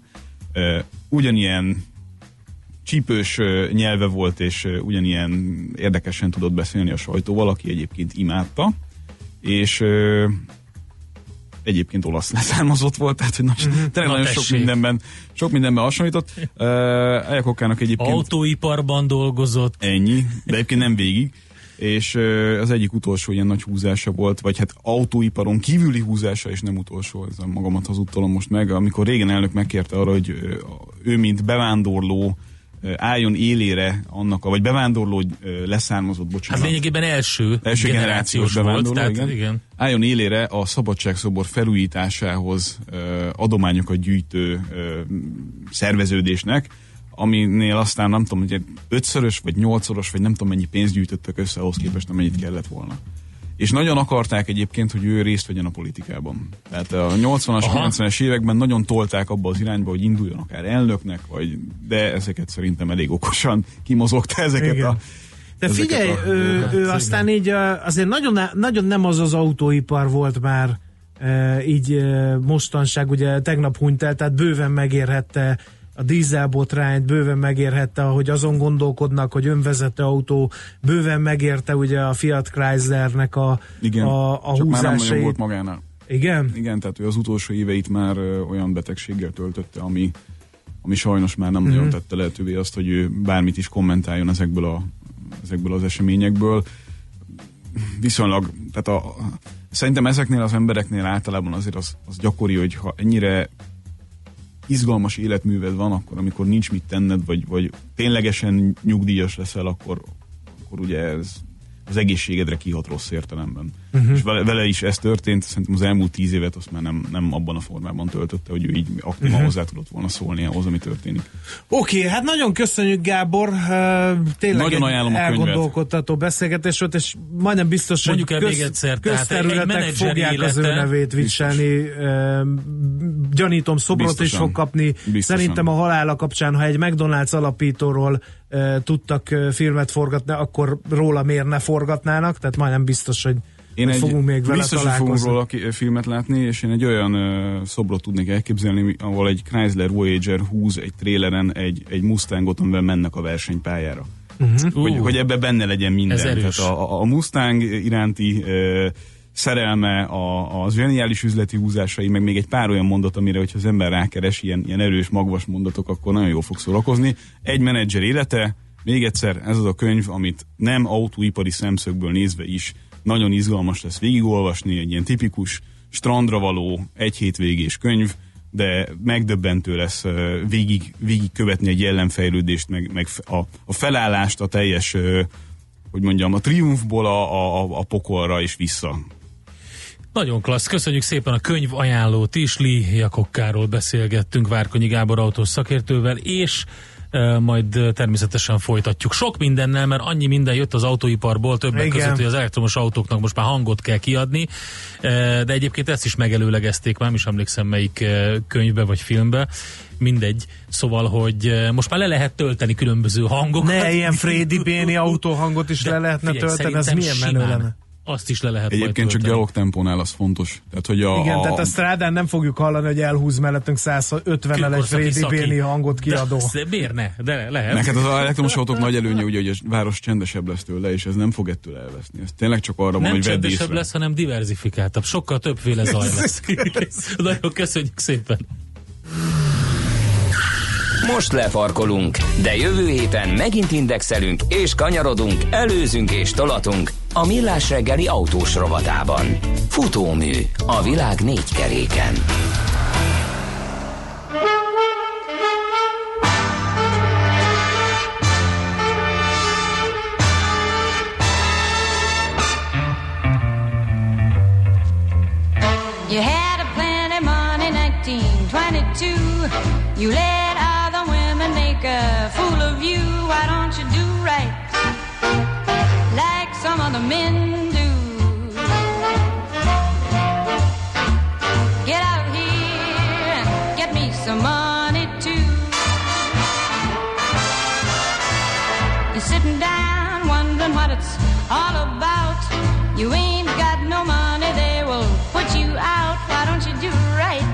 Ugyanilyen csípős nyelve volt, és ugyanilyen érdekesen tudott beszélni a sajtóval, aki egyébként imádta. És... egyébként olasz leszármazott volt, tehát hogy nagyon sok mindenben hasonlított. Iacocca-nak egyébként... Autóiparban dolgozott. Ennyi, de egyébként nem végig. És az egyik utolsó ilyen nagy húzása volt, vagy hát autóiparon kívüli húzása, és nem utolsó, ez magamat hazudtolom most meg, amikor Reagan elnök megkérte arra, hogy ő mint bevándorló álljon élére annak, vagy bevándorló leszármazott, bocsánat. Hát lényegében első generációs bevándorló, volt, igen. Igen. Álljon élére a szabadságszobor felújításához adományokat gyűjtő szerveződésnek, aminél aztán nem tudom, hogy 5-szörös, vagy 8-szoros, vagy nem tudom mennyi pénzt gyűjtöttek össze, ahhoz képest amennyit kellett volna. És nagyon akarták egyébként, hogy ő részt vegyen a politikában. Tehát a 80-as, 90-es években nagyon tolták abba az irányba, hogy induljon akár elnöknek, vagy, de ezeket szerintem elég okosan kimozogta ezeket. Igen. De figyelj, ezeket ő aztán így azért nagyon, nagyon nem az az autóipar volt már így mostanság, ugye tegnap hunyt el, tehát bőven megérhette a dízelbotrányt, bőven megérhette, hogy azon gondolkodnak, hogy önvezető autó, bőven megérte ugye a Fiat Chryslernek a húzásait. Már nem nagyon volt magánál. Igen? Igen, tehát ő az utolsó éveit már olyan betegséggel töltötte, ami sajnos már nem nagyon tette lehetővé azt, hogy ő bármit is kommentáljon ezekből az eseményekből. Viszonylag, tehát szerintem ezeknél az embereknél általában azért az gyakori, hogy ha ennyire izgalmas életműved van, akkor amikor nincs mit tenned, vagy ténylegesen nyugdíjas leszel, akkor ugye ez az egészségedre kihat rossz értelemben. És vele is ez történt, szerintem az elmúlt 10 évet azt már nem abban a formában töltötte, hogy ő így aktívan hozzá tudott volna szólni ahhoz, ami történik. Oké, hát nagyon köszönjük, Gábor, tényleg nagyon ajánlom a elgondolkodtató beszélgetés volt, és majdnem biztos, mondjuk hogy közterületek fogják élete, az ő nevét viselni, gyanítom, szobrot biztosan, is fog kapni. Biztosan. Szerintem a halála kapcsán, ha egy McDonald's alapítóról tudtak filmet forgatni, akkor róla miért ne forgatnának, tehát majdnem biztos, hogy fogunk még vele biztos, hogy fogunk róla filmet látni, és én egy olyan szobrot tudnék elképzelni, ahol egy Chrysler Voyager húz egy tréleren egy Mustangot, amivel mennek a versenypályára. Hogy ebbe benne legyen minden. Tehát a Mustang iránti szerelme, az zseniális üzleti húzásai, meg még egy pár olyan mondat, amire, hogyha az ember rákeres, ilyen erős, magvas mondatok, akkor nagyon jól fog szórakozni. Egy menedzser élete, még egyszer, ez az a könyv, amit nem autóipari szemszögből nézve is nagyon izgalmas lesz végigolvasni, egy ilyen tipikus strandra való egy hétvégés könyv, de megdöbbentő lesz végig követni egy ellenfejlődést, meg a felállást, a teljes, hogy mondjam, a triumfból a pokolra és vissza. Nagyon klassz, köszönjük szépen a könyv ajánlót is, Li Jakobkáról beszélgettünk Várkonyi Gábor autós szakértővel, és majd természetesen folytatjuk sok mindennel, mert annyi minden jött az autóiparból, többek között, hogy az elektromos autóknak most már hangot kell kiadni, de egyébként ezt is megelőlegezték, már is emlékszem melyik könyvbe vagy filmbe, mindegy, szóval, hogy most már le lehet tölteni különböző hangokat. Ne, ilyen Frédi Béni autóhangot is de le lehetne tölteni, ez milyen menő lenne? Azt is le lehet egyébként csak gyalog tempónál, az fontos. Tehát, hogy igen, tehát a strádán nem fogjuk hallani, hogy elhúz mellettünk 150-nel egy Frédi Béni hangot kiadó. De miért ne? De lehet. Neked az elektromos autók nagy előnye, ugye, hogy a város csendesebb lesz tőle, és ez nem fog ettől elveszni. Ez tényleg csak arra van, hogy vedd észre. Nem csendesebb lesz, hanem diverzifikáltabb. Sokkal többféle zaj lesz. Nagyon köszönjük szépen. Most lefarkolunk, de jövő héten megint indexelünk és kanyarodunk, előzünk és tolatunk a Millás reggeli autós rovatában. Futómű a világ 4 keréken. You had a plan in money 1922. You let other women make a fool of you. Why don't you do right? Some of the men do. Get out here and get me some money too. You're sitting down wondering what it's all about. You ain't got no money, they will put you out. Why don't you do right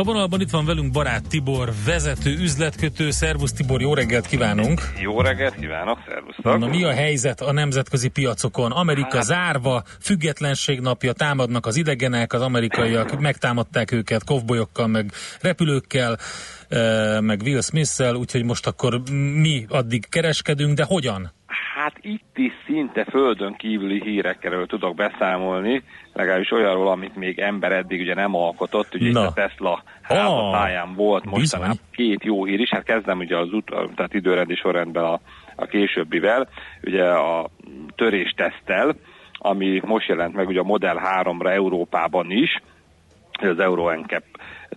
A vonalban itt van velünk Barát Tibor, vezető üzletkötő. Szervusz Tibor, jó reggelt kívánunk! Jó reggelt kívánok, szervusztok! Na mi a helyzet a nemzetközi piacokon? Amerika zárva, függetlenség napja, támadnak az idegenek, az amerikaiak megtámadták őket kovbolyokkal, meg repülőkkel, meg Will Smith-szel, úgyhogy most akkor mi addig kereskedünk, de hogyan? Hát itt is szinte földön kívüli hírekről tudok beszámolni, legalábbis olyanról, amit még ember eddig ugye nem alkotott, ugye itt a Tesla házatáján volt mostanában két jó hír is, hát kezdem ugye az tehát időrendi sorrendben a későbbivel, ugye a törésteszttel, ami most jelent meg ugye a Model 3-ra Európában is, az Euro NCAP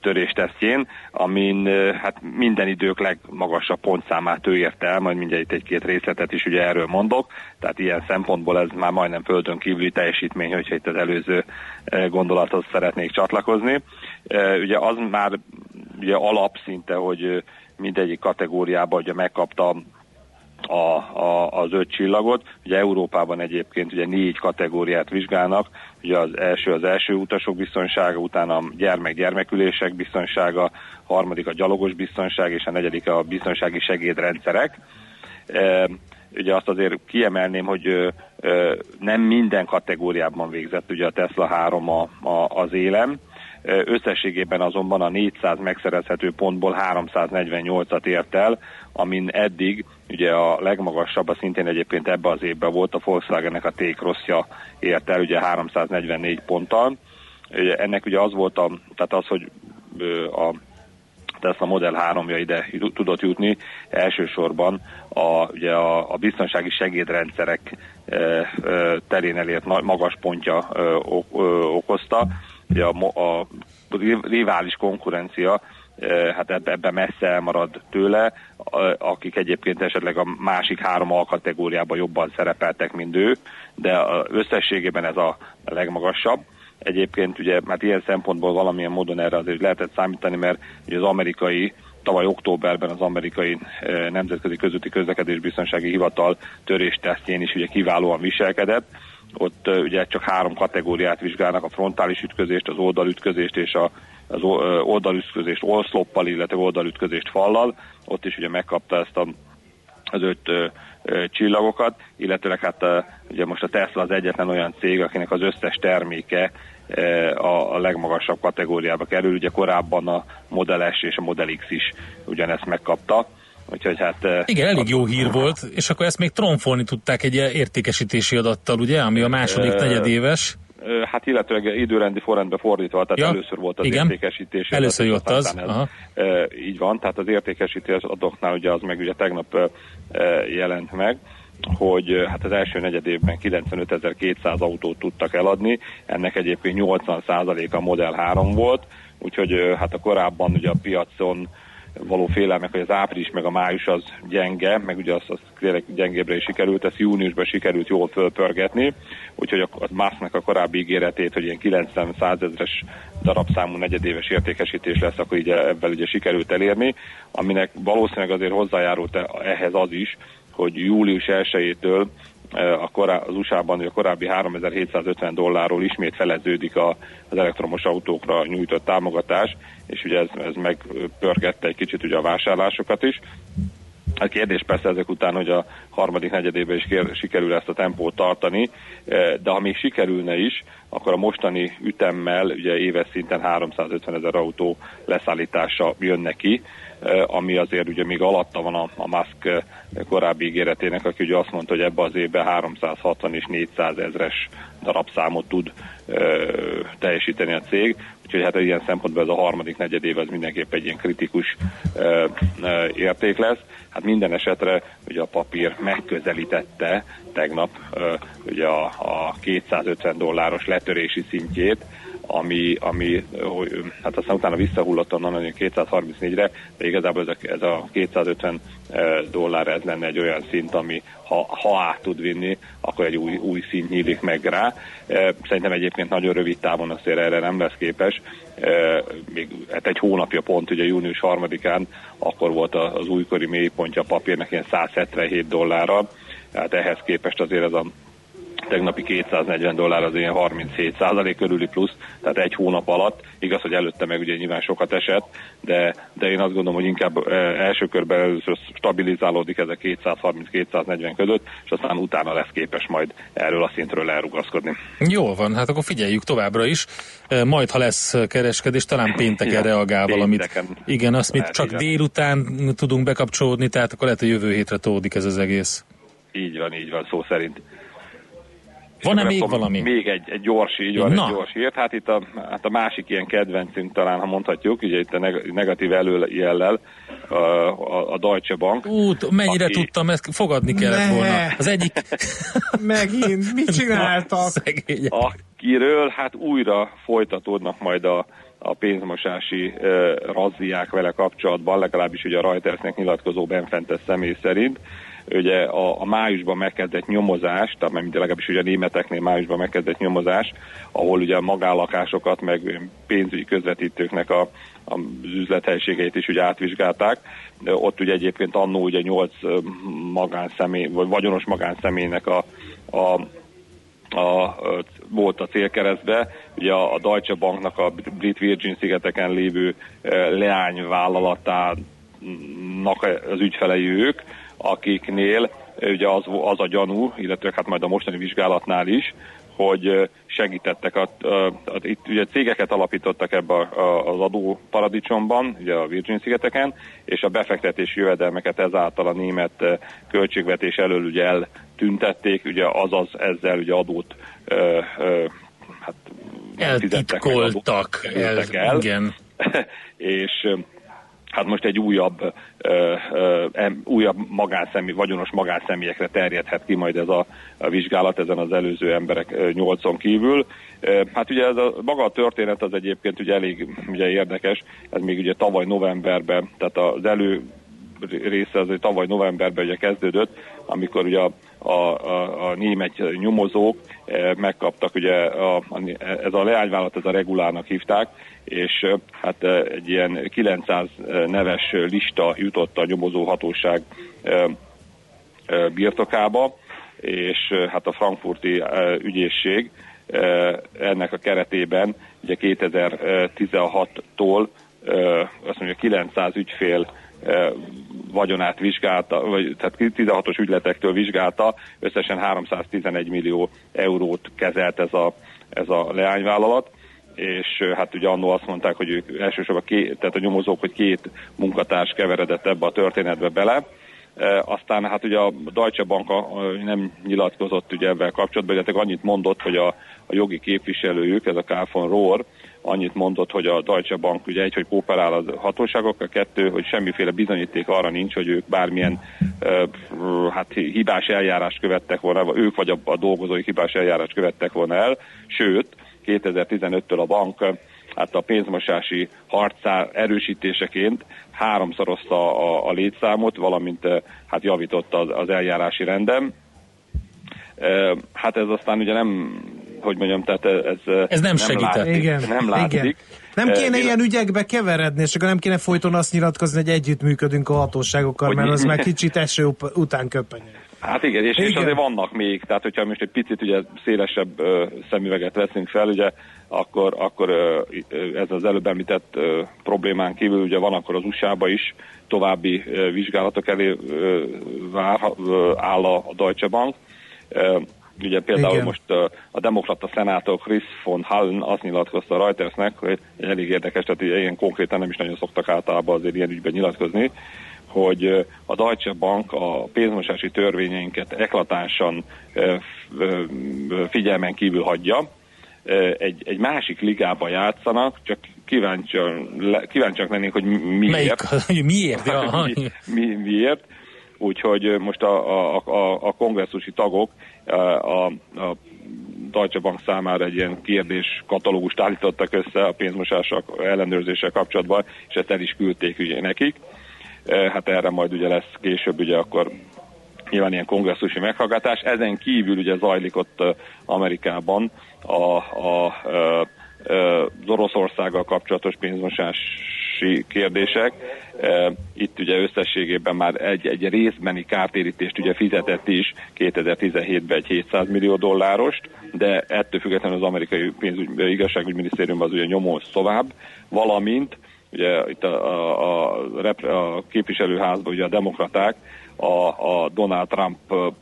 töréstesztjén, amin hát minden idők legmagasabb pontszámát ő érte el, majd mindjárt itt egy-két részletet is ugye erről mondok, tehát ilyen szempontból ez már majdnem földön kívüli teljesítmény, hogyha itt az előző gondolathoz szeretnék csatlakozni. Ugye az már ugye alapszinte, hogy mindegyik kategóriában ugye megkapta az 5 csillagot. Ugye Európában egyébként ugye 4 kategóriát vizsgálnak, ugye az első utasok biztonsága, utána a gyermekülések biztonsága, harmadik a gyalogos biztonság, és a negyedik a biztonsági segédrendszerek. Ugye azt azért kiemelném, hogy nem minden kategóriában végzett, ugye a Tesla 3 az élem. Összességében azonban a 400 megszerezhető pontból 348-at ért el, amin eddig ugye a legmagasabb, a szintén egyébként ebbe az évben volt, a Volkswagennek a T-Crossja ért el, ugye 344 ponttal. Ennek ugye az volt, tehát az, hogy a Model 3-ja ide tudott jutni, elsősorban a biztonsági segédrendszerek terén elért magas pontja okozta. Ugye a rivális konkurencia hát ebben messze elmarad tőle, akik egyébként esetleg a másik 3 alkategóriában jobban szerepeltek, mint ő, de összességében ez a legmagasabb. Egyébként ugye hát ilyen szempontból valamilyen módon erre azért lehetett számítani, mert ugye tavaly októberben az amerikai Nemzetközi Közúti Közlekedés Biztonsági Hivatal töréstesztjén is ugye kiválóan viselkedett. Ott ugye csak 3 kategóriát vizsgálnak, a frontális ütközést, az oldalütközést és az oldalütközést oszloppal, illetve oldalütközést fallal. Ott is ugye megkapta ezt az 5 csillagokat, illetőleg hát ugye most a Tesla az egyetlen olyan cég, akinek az összes terméke a legmagasabb kategóriába kerül. Ugye korábban a Model S és a Model X is ugyanezt megkapta. Úgyhogy hát, igen, elég jó hír volt, és akkor ezt még tromfolni tudták egy értékesítési adattal, ugye, ami a második negyedéves. Hát illetőleg időrendi forrendbe fordítva, tehát először volt az értékesítés. Először jött az. Így van, tehát az értékesítés adatoknál ugye az meg ugye tegnap jelent meg, hogy hát az első negyedévben 95.200 autót tudtak eladni, ennek egyébként 80%-a Model 3 volt, úgyhogy hát a korábban ugye a piacon való félelmek, hogy az április meg a május az gyenge, meg ugye az tényleg gyengébbre is sikerült, ezt júniusban sikerült jól fölpörgetni, úgyhogy a Musknak a korábbi ígéretét, hogy ilyen 90-100 ezres darabszámú negyedéves értékesítés lesz, akkor így ebben ugye sikerült elérni, aminek valószínűleg azért hozzájárult ehhez az is, hogy július 1-től az USA-ban a korábbi $3,750 ismét feleződik az elektromos autókra nyújtott támogatás, és ugye ez megpörgette egy kicsit ugye a vásárlásokat is. A kérdés persze ezek után, hogy a harmadik negyedében is sikerül ezt a tempót tartani, de ha még sikerülne is, akkor a mostani ütemmel ugye éves szinten 350 ezer autó leszállítása jön neki, ami azért ugye még alatta van a Musk korábbi ígéretének, aki ugye azt mondta, hogy ebbe az évben 360 és 400 ezres darabszámot tud teljesíteni a cég. Úgyhogy hát ilyen szempontból ez a harmadik negyedév az mindenképp egy ilyen kritikus érték lesz. Hát minden esetre ugye a papír megközelítette tegnap ugye a 250 dolláros letörési szintjét, ami hát aztán utána visszahullott onnan 234-re, de igazából ez a 250 dollár ez lenne egy olyan szint, ami ha át tud vinni, akkor egy új szint nyílik meg rá. Szerintem egyébként nagyon rövid távon azért erre nem lesz képes. Még hát egy hónapja pont, ugye június 3-án, akkor volt az újkori mélypontja a papírnak ilyen 177 dollárra. Hát ehhez képest azért ez a tegnapi 240 dollár az ilyen 37% körüli plusz, tehát egy hónap alatt. Igaz, hogy előtte meg ugye nyilván sokat esett, de én azt gondolom, hogy inkább első körben először stabilizálódik ez a 230-240 között, és aztán utána lesz képes majd erről a szintről elrugaszkodni. Jól van, hát akkor figyeljük továbbra is. Majd, ha lesz kereskedés, talán pénteken reagál valamit. Igen, azt mit csak délután tudunk bekapcsolódni, tehát akkor lehet, hogy jövő hétre tódik ez az egész. Így van, szó szerint. Van-e még valami? Még egy gyors hírt. Hát itt a másik ilyen kedvencünk talán, ha mondhatjuk, ugye itt a negatív előjellel a Deutsche Bank. Mennyire tudtam, ezt fogadni kellett volna. Az egyik... Megint, mit csináltak? Akiről hát újra folytatódnak majd a pénzmosási razziák vele kapcsolatban, legalábbis ugye a Reutersnek nyilatkozó Ben Fentes személy szerint. Ugye a májusban megkezdett nyomozás, tehát legalábbis ugye a németeknél májusban megkezdett nyomozás, ahol ugye a magánlakásokat, meg pénzügyi közvetítőknek az üzlethelyiségeit is ugye átvizsgálták. Ott ugye egyébként annó ugye 8 magánszemély, vagy vagyonos magánszemélynek volt a célkeresztbe, ugye a Deutsche Banknak a Brit Virgin szigeteken lévő leányvállalatának az ügyfelei ők, akiknél ugye az a gyanú, illetve hát majd a mostani vizsgálatnál is, hogy segítettek. Itt ugye cégeket alapítottak ebbe az adóparadicsomban, ugye a Virgin-szigeteken, és a befektetési jövedelmeket ezáltal a német költségvetés elől ugye eltüntették, ugye azaz ezzel ugye adót hát eltitkoltak. Igen. És hát most egy újabb vagyonos magánszemélyekre terjedhet ki majd ez a vizsgálat ezen az előző emberek 8-on kívül. Hát ugye ez maga a történet az egyébként ugye elég ugye érdekes, ez még ugye tavaly novemberben, tehát az elő része az tavaly novemberben ugye kezdődött, amikor ugye a német nyomozók megkaptak, ugye ez a leányvállalat, ez a Regulának hívták, és hát egy ilyen 900 neves lista jutott a nyomozóhatóság birtokába, és hát a frankfurti ügyészség ennek a keretében ugye 2016-tól azt mondja 900 ügyfél vagyonát vizsgálta, vagy, tehát 16-os ügyletektől vizsgálta, összesen 311 millió eurót kezelt ez a leányvállalat, és hát ugye annó azt mondták, hogy ők elsősorban tehát a nyomozók, hogy 2 munkatárs keveredett ebbe a történetbe bele, aztán hát ugye a Deutsche Bank nem nyilatkozott ugye ebben kapcsolatban, illetve annyit mondott, hogy a jogi képviselőjük, ez a Karl von Rohr, annyit mondott, hogy a Deutsche Bank ugye hogy kooperál a hatóságokkal, 2, hogy semmiféle bizonyíték arra nincs, hogy ők bármilyen hibás eljárást követtek volna, vagy ők vagy a dolgozói hibás eljárást követtek volna el, sőt, 2015-től a bank hát a pénzmosási harcá erősítéseként háromszorozta a létszámot, valamint hát javította az eljárási rendem. Hát ez aztán ugye nem, hogy mondjam, tehát ez nem segített. Nem látszik. Nem kéne ilyen ügyekbe keveredni, és akkor nem kéne folyton azt nyilatkozni, hogy együttműködünk a hatóságokkal, mert az már kicsit eső után köpenyeg. Hát igen, és azért vannak még, tehát hogyha most egy picit ugye szélesebb szemüveget veszünk fel, ugye, akkor ez az előbb említett problémán kívül ugye van akkor az USA-ba is további vizsgálatok elé áll a Deutsche Bank. Ugye például igen. Most a demokrata szenátor Chris von Hallen azt nyilatkozta a Reutersnek, hogy elég érdekes, tehát ilyen konkrétan nem is nagyon szoktak általában azért ilyen ügyben nyilatkozni, hogy a Deutsche Bank a pénzmosási törvényeinket eklatánsan figyelmen kívül hagyja. Egy másik ligában játszanak, csak kíváncsiak lennénk, hogy miért. Miért? Úgyhogy most a kongresszusi tagok a Deutsche Bank számára egy ilyen kérdéskatalógust állítottak össze a pénzmosással ellenőrzéssel kapcsolatban, és ezt el is küldték ugye nekik. Hát erre majd ugye lesz később ugye akkor nyilván ilyen kongresszusi meghallgatás. Ezen kívül ugye zajlik ott Amerikában az Oroszországgal kapcsolatos pénzmosási kérdések. Itt ugye összességében már egy részbeni kártérítést ugye fizetett is 2017-ben egy 700 millió dollárost, de ettől függetlenül az amerikai igazságügyminisztérium az ugye nyomol tovább, valamint ugye itt a képviselőházban ugye a demokraták a Donald Trump-pal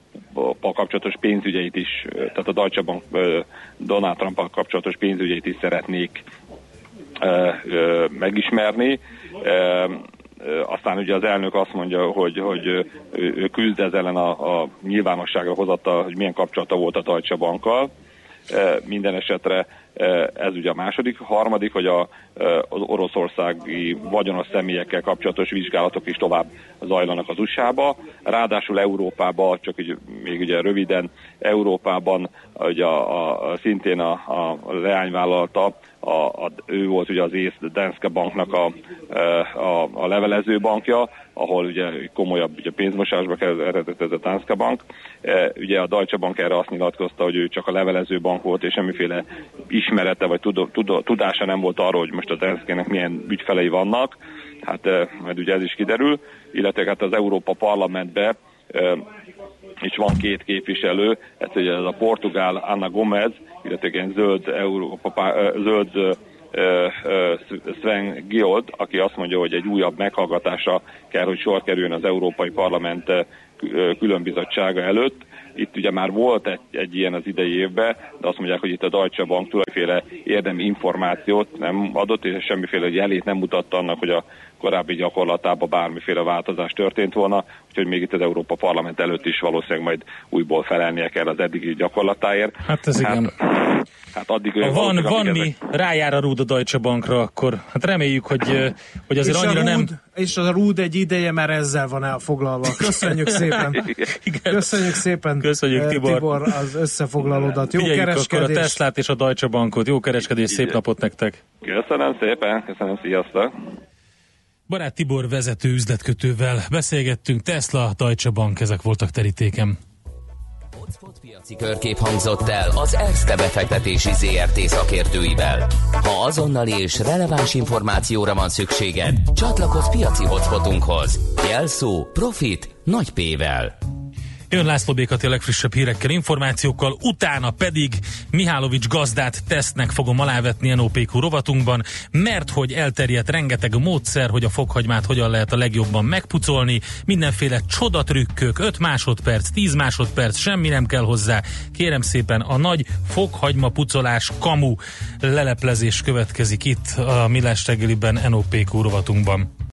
kapcsolatos pénzügyeit is, tehát a Deutsche Bank Donald Trump-pal kapcsolatos pénzügyeit is szeretnék megismerni. Aztán ugye az elnök azt mondja, hogy ő küzd ez ellen a nyilvánosságra hozatta, hogy milyen kapcsolata volt a Deutsche Bankkal. Minden esetre ez ugye a harmadik, hogy az oroszországi vagyonos személyekkel kapcsolatos vizsgálatok is tovább zajlanak az USA-ba. Ráadásul Európában, csak még ugye röviden, Európában ugye szintén a leányvállalta, ő volt ugye az észre Danske Banknak a levelező bankja, ahol ugye komolyabb ugye pénzmosásba eredett ez a Danske Bank. Ugye a Deutsche Bank erre azt nyilatkozta, hogy ő csak a levelező bank volt, és semmiféle ismerete vagy tudása nem volt arról, hogy most a Danske-nek milyen ügyfelei vannak. Hát majd ugye ez is kiderül, illetve hát az Európa Parlamentbe és van két képviselő, ez ugye a portugál Ana Gomez, illetve egy zöld Sven Giegold, aki azt mondja, hogy egy újabb meghallgatásra kell, hogy sor kerüljön az Európai Parlament különbizottsága előtt. Itt ugye már volt egy ilyen az idei évben, de azt mondják, hogy itt a Deutsche Bank tulajdonféle érdemi információt nem adott, és semmiféle jelét nem mutatta annak, hogy a korábbi gyakorlatában bármiféle változás történt volna, úgyhogy még itt az Európa Parlament előtt is valószínűleg majd újból felelnie kell az eddigi gyakorlatáért. Hát ez igen. Hát addig ha van mi rájár a rúd a Deutsche Bankra, akkor hát reméljük, hogy azért és annyira nem... És a rúd egy ideje már ezzel van elfoglalva. Köszönjük szépen! Igen. Köszönjük szépen, köszönjük, Tibor az összefoglalódat. Jó kereskedés! A Teslát és a Deutsche Bankot. Jó kereskedés, szép napot nektek! Köszönöm szépen! Köszönöm, sziasztok! Barát Tibor vezető üzletkötővel beszélgettünk. Tesla, Deutsche Bank, ezek voltak terítéken. Hotspot piaci körkép hangzott el az Erste befektetési ZRT szakértőivel. Ha azonnali és releváns információra van szükséged, csatlakozz piaci hotspotunkhoz. Jelszó Profit nagy P-vel. Jön László Békati a legfrissebb hírekkel, információkkal, utána pedig Mihálovics gazdát tesznek fogom alávetni NOPQ rovatunkban, mert hogy elterjedt rengeteg módszer, hogy a fokhagymát hogyan lehet a legjobban megpucolni, mindenféle csodatrükkök, 5 másodperc, 10 másodperc, semmi nem kell hozzá. Kérem szépen, a nagy fokhagyma pucolás kamu leleplezés következik itt a Millás reggeliben NOPQ rovatunkban.